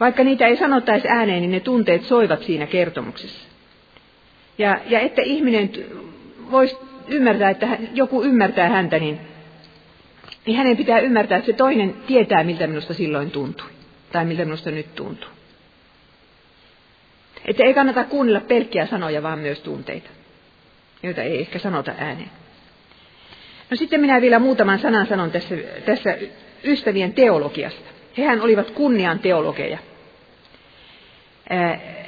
Vaikka niitä ei sanottaisi ääneen, niin ne tunteet soivat siinä kertomuksessa. Ja että ihminen voisi ymmärtää, että joku ymmärtää häntä, niin hänen pitää ymmärtää, että se toinen tietää, miltä minusta silloin tuntui. Tai miltä minusta nyt tuntuu. Että ei kannata kuunnella pelkkiä sanoja, vaan myös tunteita, joita ei ehkä sanota ääneen. No sitten minä vielä muutaman sanan sanon tässä ystävien teologiasta. Hehän olivat kunnian teologeja.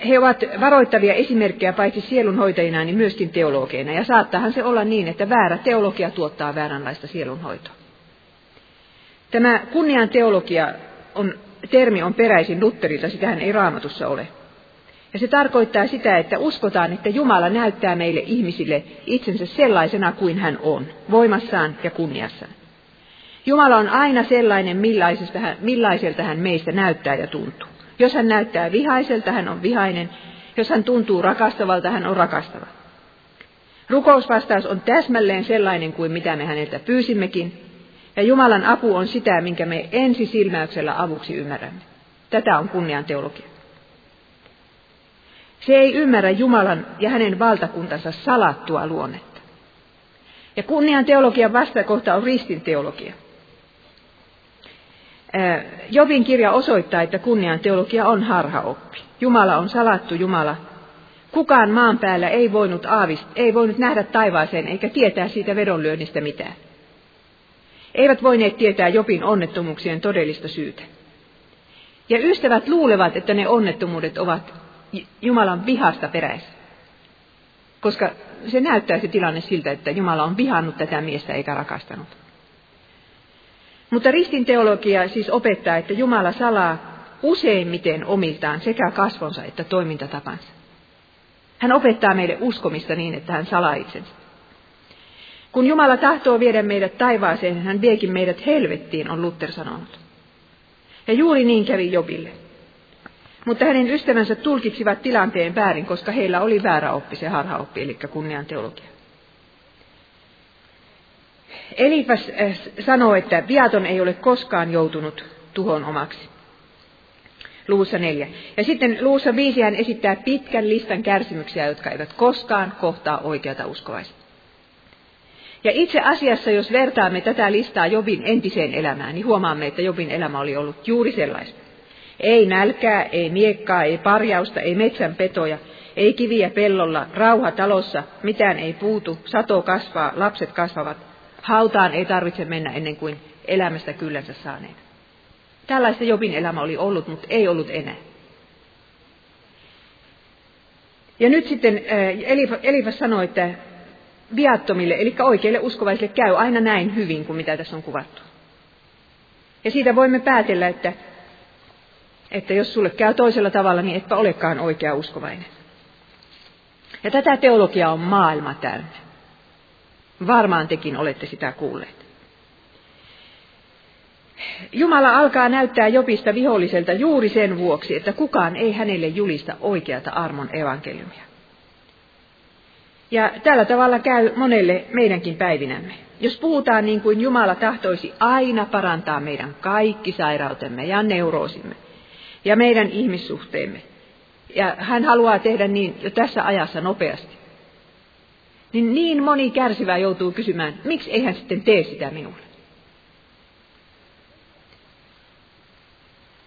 He ovat varoittavia esimerkkejä paitsi sielunhoitajina, niin myöskin teologeina. Ja saattaahan se olla niin, että väärä teologia tuottaa vääränlaista sielunhoitoa. Tämä kunnian teologia termi on peräisin Lutherilta, sitähän ei Raamatussa ole. Ja se tarkoittaa sitä, että uskotaan, että Jumala näyttää meille ihmisille itsensä sellaisena kuin hän on, voimassaan ja kunniassaan. Jumala on aina sellainen, millaiselta hän meistä näyttää ja tuntuu. Jos hän näyttää vihaiselta, hän on vihainen. Jos hän tuntuu rakastavalta, hän on rakastava. Rukousvastaus on täsmälleen sellainen kuin mitä me häneltä pyysimmekin. Ja Jumalan apu on sitä, minkä me ensisilmäyksellä avuksi ymmärrämme. Tätä on kunnian teologia. Se ei ymmärrä Jumalan ja hänen valtakuntansa salattua luonnetta. Ja kunnian teologian vastakohta on ristin teologia. Jobin kirja osoittaa, että kunnian teologia on harhaoppi. Jumala on salattu Jumala. Kukaan maan päällä ei voinut nähdä taivaaseen eikä tietää siitä vedonlyönnistä mitään. Eivät voineet tietää Jobin onnettomuuksien todellista syytä. Ja ystävät luulevat, että ne onnettomuudet ovat Jumalan vihasta peräisin, koska se näyttää se tilanne siltä, että Jumala on vihannut tätä miestä eikä rakastanut. Mutta ristin teologia siis opettaa, että Jumala salaa useimmiten omiltaan sekä kasvonsa että toimintatapansa. Hän opettaa meille uskomista niin, että hän salaa itsensä. Kun Jumala tahtoo viedä meidät taivaaseen, hän viekin meidät helvettiin, on Luther sanonut. Ja juuri niin kävi Jobille. Mutta hänen ystävänsä tulkitsivat tilanteen väärin, koska heillä oli väärä oppi, se harhaoppi, eli kunnian teologia. Elifas sanoo, että viaton ei ole koskaan joutunut tuhon omaksi. Luvussa 4. Ja sitten luvussa 5 hän esittää pitkän listan kärsimyksiä, jotka eivät koskaan kohtaa oikeata uskovaista. Ja itse asiassa, jos vertaamme tätä listaa Jobin entiseen elämään, niin huomaamme, että Jobin elämä oli ollut juuri sellaista. Ei nälkää, ei miekkaa, ei parjausta, ei metsänpetoja, ei kiviä pellolla, rauha talossa, mitään ei puutu, sato kasvaa, lapset kasvavat. Hautaan ei tarvitse mennä ennen kuin elämästä kyllänsä saaneet. Tällaista Jobin elämä oli ollut, mutta ei ollut enää. Ja nyt sitten Elifas sanoi, että viattomille, eli oikeille uskovaisille käy aina näin hyvin kuin mitä tässä on kuvattu. Ja siitä voimme päätellä, että jos sulle käy toisella tavalla, niin etpä olekaan oikea uskovainen. Ja tätä teologiaa on maailma täynnä. Varmaan tekin olette sitä kuulleet. Jumala alkaa näyttää Jobista viholliselta juuri sen vuoksi, että kukaan ei hänelle julista oikeata armon evankeliumia. Ja tällä tavalla käy monelle meidänkin päivinämme. Jos puhutaan niin kuin Jumala tahtoisi aina parantaa meidän kaikki sairautemme ja neuroosimme ja meidän ihmissuhteemme, ja hän haluaa tehdä niin jo tässä ajassa nopeasti, niin moni kärsivä joutuu kysymään, miksi ei hän sitten tee sitä minulle?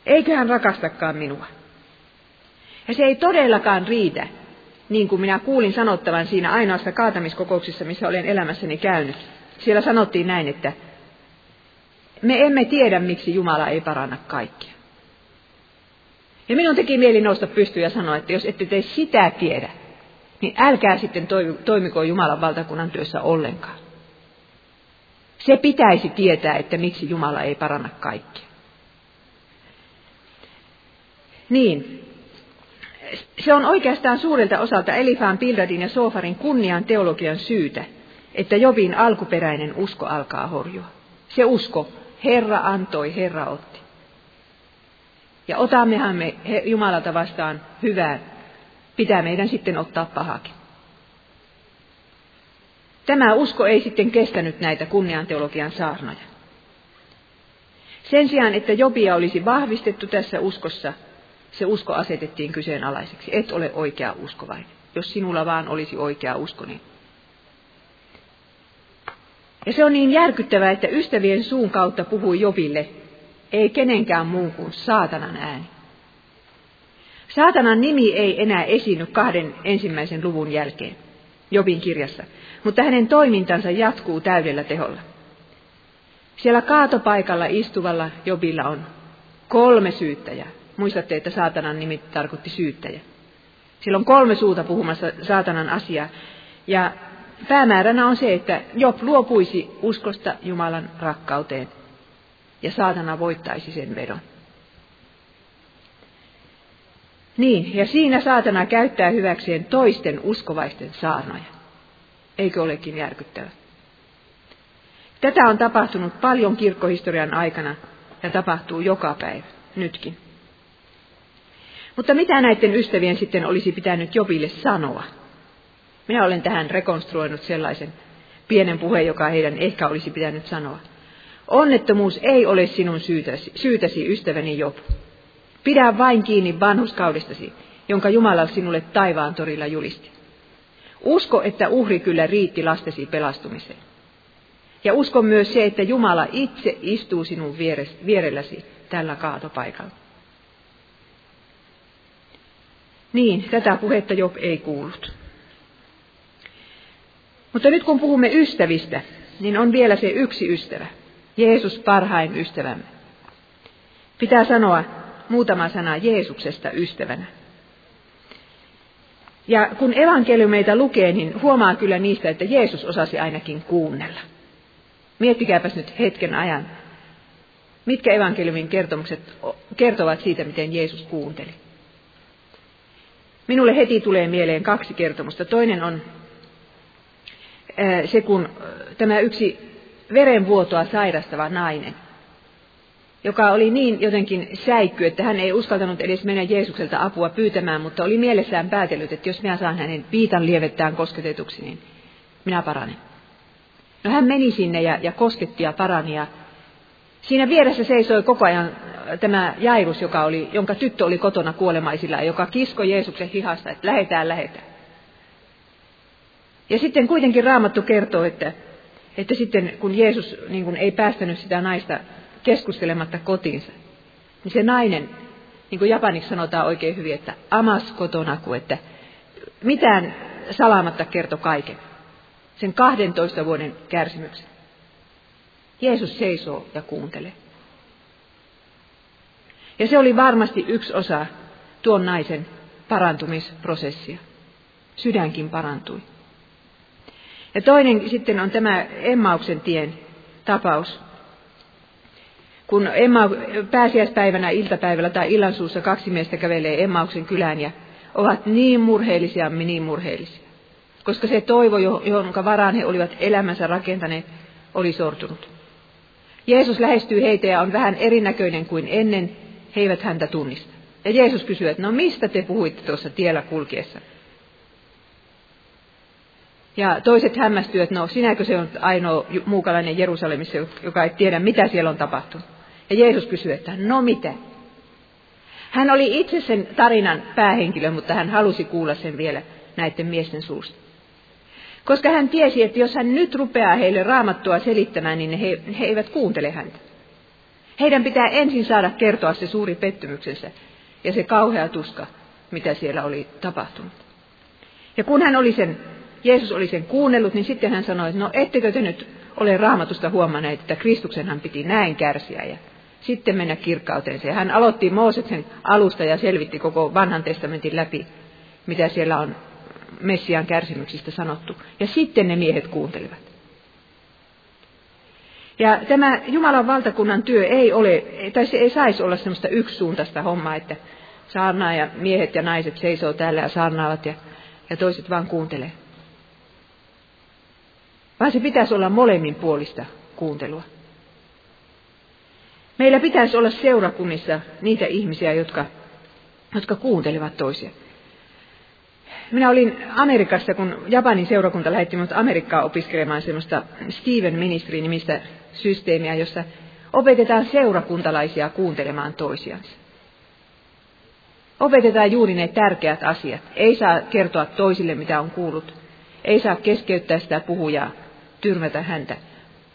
Eikö hän rakastakaan minua? Ja se ei todellakaan riitä, niin kuin minä kuulin sanottavan siinä ainoassa kaatamiskokouksessa, missä olen elämässäni käynyt. Siellä sanottiin näin, että me emme tiedä, miksi Jumala ei paranna kaikkia. Ja minun teki mieli nousta pystyyn ja sanoa, että jos ette te sitä tiedä, niin älkää sitten toimiko Jumalan valtakunnan työssä ollenkaan. Se pitäisi tietää, että miksi Jumala ei paranna kaikkia. Niin, se on oikeastaan suurelta osalta Elifaan, Bildadin ja Sofarin kunnian teologian syytä, että Jobin alkuperäinen usko alkaa horjua. Se usko, Herra antoi, Herra otti. Ja otammehan me Jumalalta vastaan hyvää, pitää meidän sitten ottaa pahakin. Tämä usko ei sitten kestänyt näitä kunnian teologian saarnoja. Sen sijaan, että Jobia olisi vahvistettu tässä uskossa, se usko asetettiin kyseenalaiseksi. Et ole oikea uskovainen. Jos sinulla vaan olisi oikea usko, niin. Ja se on niin järkyttävää, että ystävien suun kautta puhui Jobille, ei kenenkään muun kuin saatanan ääni. Saatanan nimi ei enää esiinny 2. luvun jälkeen Jobin kirjassa, mutta hänen toimintansa jatkuu täydellä teholla. Siellä kaatopaikalla istuvalla Jobilla on 3 syyttäjää. Muistatte, että saatanan nimi tarkoitti syyttäjä. Siellä on 3 suuta puhumassa saatanan asiaa. Ja päämääränä on se, että Job luopuisi uskosta Jumalan rakkauteen. Ja saatana voittaisi sen vedon. Niin, ja siinä saatana käyttää hyväkseen toisten uskovaisten saarnoja. Eikö olekin järkyttävä? Tätä on tapahtunut paljon kirkkohistorian aikana ja tapahtuu joka päivä, nytkin. Mutta mitä näiden ystävien sitten olisi pitänyt Jobille sanoa? Minä olen tähän rekonstruoinut sellaisen pienen puheen, joka heidän ehkä olisi pitänyt sanoa. Onnettomuus ei ole sinun syytäsi, ystäväni Job. Pidä vain kiinni vanhuskaudestasi, jonka Jumala sinulle taivaan torilla julisti. Usko, että uhri kyllä riitti lastesi pelastumiseen. Ja usko myös se, että Jumala itse istuu sinun vierelläsi tällä kaatopaikalla. Niin, tätä puhetta Job ei kuullut. Mutta nyt kun puhumme ystävistä, niin on vielä se yksi ystävä, Jeesus parhain ystävämme. Pitää sanoa muutama sana Jeesuksesta ystävänä. Ja kun evankeliumeita lukee, niin huomaa kyllä niistä, että Jeesus osasi ainakin kuunnella. Miettikääpäs nyt hetken ajan, mitkä evankeliumin kertomukset kertovat siitä, miten Jeesus kuunteli. Minulle heti tulee mieleen 2 kertomusta. Toinen on se, kun tämä yksi verenvuotoa sairastava nainen, joka oli niin jotenkin säikky, että hän ei uskaltanut edes mennä Jeesukselta apua pyytämään, mutta oli mielessään päätellyt, että jos minä saan hänen piitan lievettään kosketetuksi, niin minä paranen. No hän meni sinne ja kosketti ja parani. Ja siinä vieressä seisoi koko ajan tämä Jairus, jonka tyttö oli kotona kuolemaisilla ja joka kiskoi Jeesuksen hihasta, että lähetään. Ja sitten kuitenkin Raamattu kertoo, että sitten kun Jeesus niin kun ei päästänyt sitä naista keskustelematta kotiinsa, niin se nainen niin kuin japaniksi sanotaan oikein hyvin, että amaskotonaku, että mitään salaamatta kertoi kaiken. Sen 12 vuoden kärsimyksen. Jeesus seisoo ja kuuntelee. Ja se oli varmasti yksi osa tuon naisen parantumisprosessia. Sydänkin parantui. Ja toinen sitten on tämä Emmauksen tien tapaus. Kun pääsiäispäivänä iltapäivällä tai illansuussa kaksi miestä kävelee Emmauksen kylään ja ovat niin murheellisia. Koska se toivo, jonka varaan he olivat elämänsä rakentaneet, oli sortunut. Jeesus lähestyy heitä ja on vähän erinäköinen kuin ennen. He eivät häntä tunnista. Ja Jeesus kysyy, että no mistä te puhuitte tuossa tiellä kulkiessa? Ja toiset hämmästyivät, että no sinäkö se on ainoa muukalainen Jerusalemissa, joka ei tiedä mitä siellä on tapahtunut. Ja Jeesus kysyy, että no mitä? Hän oli itse sen tarinan päähenkilö, mutta hän halusi kuulla sen vielä näiden miesten suusta. Koska hän tiesi, että jos hän nyt rupeaa heille Raamattua selittämään, niin he eivät kuuntele häntä. Heidän pitää ensin saada kertoa se suuri pettymyksensä ja se kauhea tuska, mitä siellä oli tapahtunut. Ja kun Jeesus oli sen kuunnellut, niin sitten hän sanoi, että no ettekö te nyt ole Raamatusta huomanneet, että Kristuksenhan piti näin kärsiä ja sitten mennä kirkkauteensa. Ja hän aloitti Mooseksen alusta ja selvitti koko vanhan testamentin läpi, mitä siellä on Messiaan kärsimyksistä sanottu. Ja sitten ne miehet kuuntelivat. Ja tämä Jumalan valtakunnan työ ei ole, tai se ei saisi olla semmoista yksisuuntaista hommaa, että saarnaa ja miehet ja naiset seisoo täällä ja saarnaavat ja toiset vaan kuuntelee. Vaan se pitäisi olla molemminpuolista kuuntelua. Meillä pitäisi olla seurakunnissa niitä ihmisiä, jotka kuuntelevat toisia. Minä olin Amerikassa, kun Japanin seurakunta lähetti minut Amerikkaan opiskelemaan semmoista Steven Ministry-nimistä systeemiä, jossa opetetaan seurakuntalaisia kuuntelemaan toisiansa. Opetetaan juuri ne tärkeät asiat. Ei saa kertoa toisille, mitä on kuullut. Ei saa keskeyttää sitä puhujaa, tyrmätä häntä.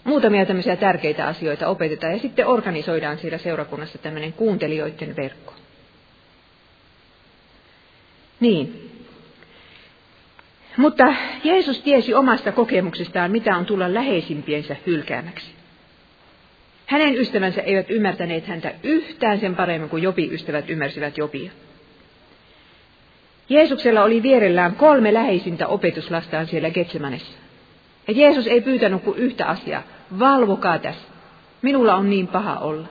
Muutamia tämmöisiä tärkeitä asioita opetetaan ja sitten organisoidaan siellä seurakunnassa tämmöinen kuuntelijoiden verkko. Niin. Mutta Jeesus tiesi omasta kokemuksestaan, mitä on tulla läheisimpiensä hylkäämäksi. Hänen ystävänsä eivät ymmärtäneet häntä yhtään sen paremmin kuin Jobin ystävät ymmärsivät Jobia. Jeesuksella oli vierellään 3 läheisintä opetuslastaan siellä Getsemanessa. Ja Jeesus ei pyytänyt kuin yhtä asiaa. Valvokaa tässä. Minulla on niin paha olla.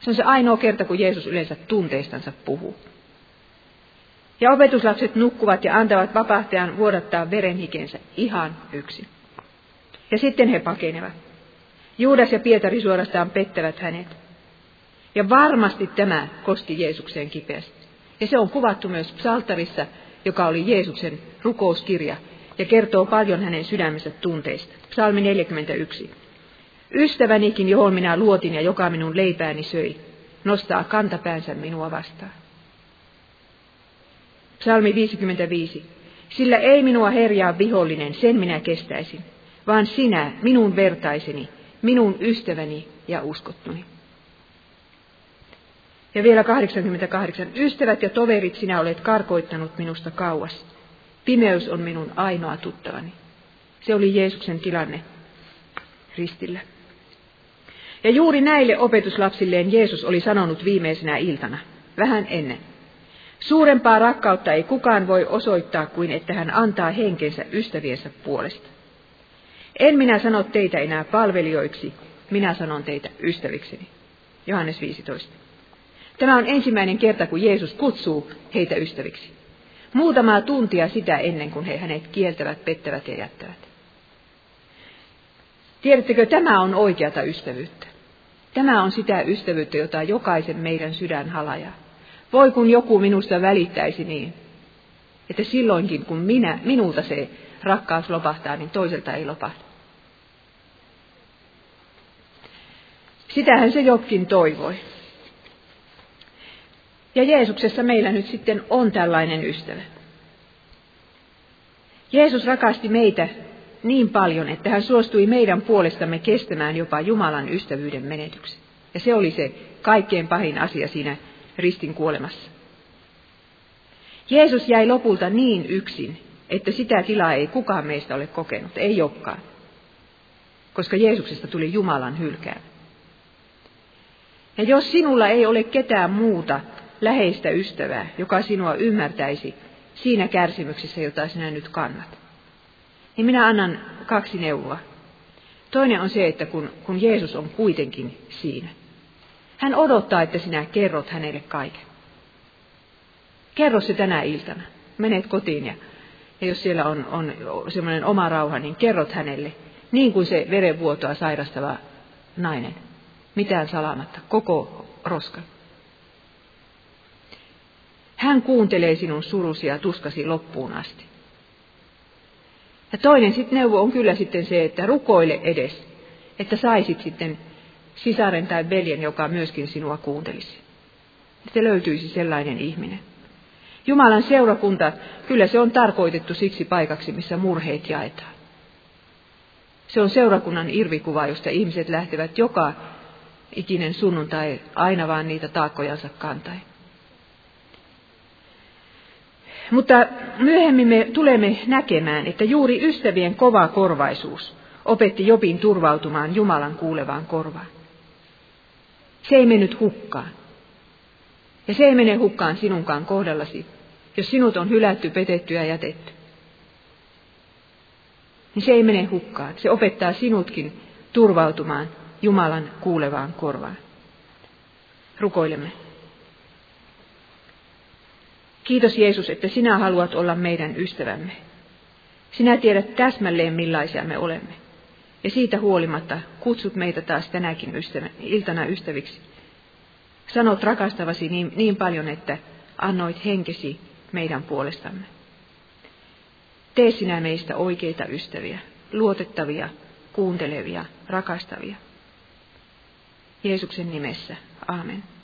Se on se ainoa kerta, kun Jeesus yleensä tunteistansa puhuu. Ja opetuslapset nukkuvat ja antavat vapahtajan vuodattaa verenhikensä ihan yksin. Ja sitten he pakenevat. Juudas ja Pietari suorastaan pettävät hänet. Ja varmasti tämä koski Jeesukseen kipeästi. Ja se on kuvattu myös psaltarissa, joka oli Jeesuksen rukouskirja ja kertoo paljon hänen sydämensä tunteista. Psalmi 41. Ystävänikin, johon minä luotin ja joka minun leipääni söi, nostaa kantapäänsä minua vastaan. Psalmi 55. Sillä ei minua herjaa vihollinen, sen minä kestäisin, vaan sinä, minun vertaiseni, minun ystäväni ja uskottuni. Ja vielä 88. Ystävät ja toverit, sinä olet karkoittanut minusta kauas. Pimeys on minun ainoa tuttavani. Se oli Jeesuksen tilanne ristillä. Ja juuri näille opetuslapsilleen Jeesus oli sanonut viimeisenä iltana, vähän ennen. Suurempaa rakkautta ei kukaan voi osoittaa kuin että hän antaa henkensä ystäviensä puolesta. En minä sano teitä enää palvelijoiksi, minä sanon teitä ystävikseni. Johannes 15. Tämä on ensimmäinen kerta, kun Jeesus kutsuu heitä ystäviksi. Muutamaa tuntia sitä ennen, kuin he hänet kieltävät, pettävät ja jättävät. Tiedättekö, tämä on oikeata ystävyyttä. Tämä on sitä ystävyyttä, jota jokaisen meidän sydän halajaa. Voi kun joku minusta välittäisi niin, että silloinkin kun minulta se rakkaus lopahtaa, niin toiselta ei lopahda. Sitähän se Jobkin toivoi. Ja Jeesuksessa meillä nyt sitten on tällainen ystävä. Jeesus rakasti meitä niin paljon, että hän suostui meidän puolestamme kestämään jopa Jumalan ystävyyden menetyksen. Ja se oli se kaikkein pahin asia siinä ristin kuolemassa. Jeesus jäi lopulta niin yksin, että sitä tilaa ei kukaan meistä ole kokenut, ei olekaan, koska Jeesuksesta tuli Jumalan hylkäämä. Ja jos sinulla ei ole ketään muuta läheistä ystävää, joka sinua ymmärtäisi siinä kärsimyksessä, jota sinä nyt kannat, niin minä annan 2 neuvoa. Toinen on se, että kun Jeesus on kuitenkin siinä, hän odottaa, että sinä kerrot hänelle kaiken. Kerro se tänä iltana. Menet kotiin ja jos siellä on semmoinen oma rauha, niin kerrot hänelle, niin kuin se verenvuotoa sairastava nainen. Mitään salaamatta, koko roska. Hän kuuntelee sinun surusi ja tuskasi loppuun asti. Ja toinen neuvo on kyllä sitten se, että rukoile edes, että saisit sitten sisaren tai veljen, joka myöskin sinua kuuntelisi. Että löytyisi sellainen ihminen. Jumalan seurakunta, kyllä se on tarkoitettu siksi paikaksi, missä murheet jaetaan. Se on seurakunnan irvikuva, josta ihmiset lähtevät joka ikinen sunnuntai aina vaan niitä taakkojansa kantain. Mutta myöhemmin me tulemme näkemään, että juuri ystävien kova korvaisuus opetti Jobin turvautumaan Jumalan kuulevaan korvaan. Se ei mennyt hukkaan. Ja se ei mene hukkaan sinunkaan kohdallasi, jos sinut on hylätty, petetty ja jätetty. Niin se ei mene hukkaan. Se opettaa sinutkin turvautumaan Jumalan kuulevaan korvaan. Rukoilemme. Kiitos Jeesus, että sinä haluat olla meidän ystävämme. Sinä tiedät täsmälleen, millaisia me olemme. Ja siitä huolimatta kutsut meitä taas tänäkin iltana ystäviksi. Sanot rakastavasi niin paljon, että annoit henkesi meidän puolestamme. Tee sinä meistä oikeita ystäviä, luotettavia, kuuntelevia, rakastavia. Jeesuksen nimessä. Aamen.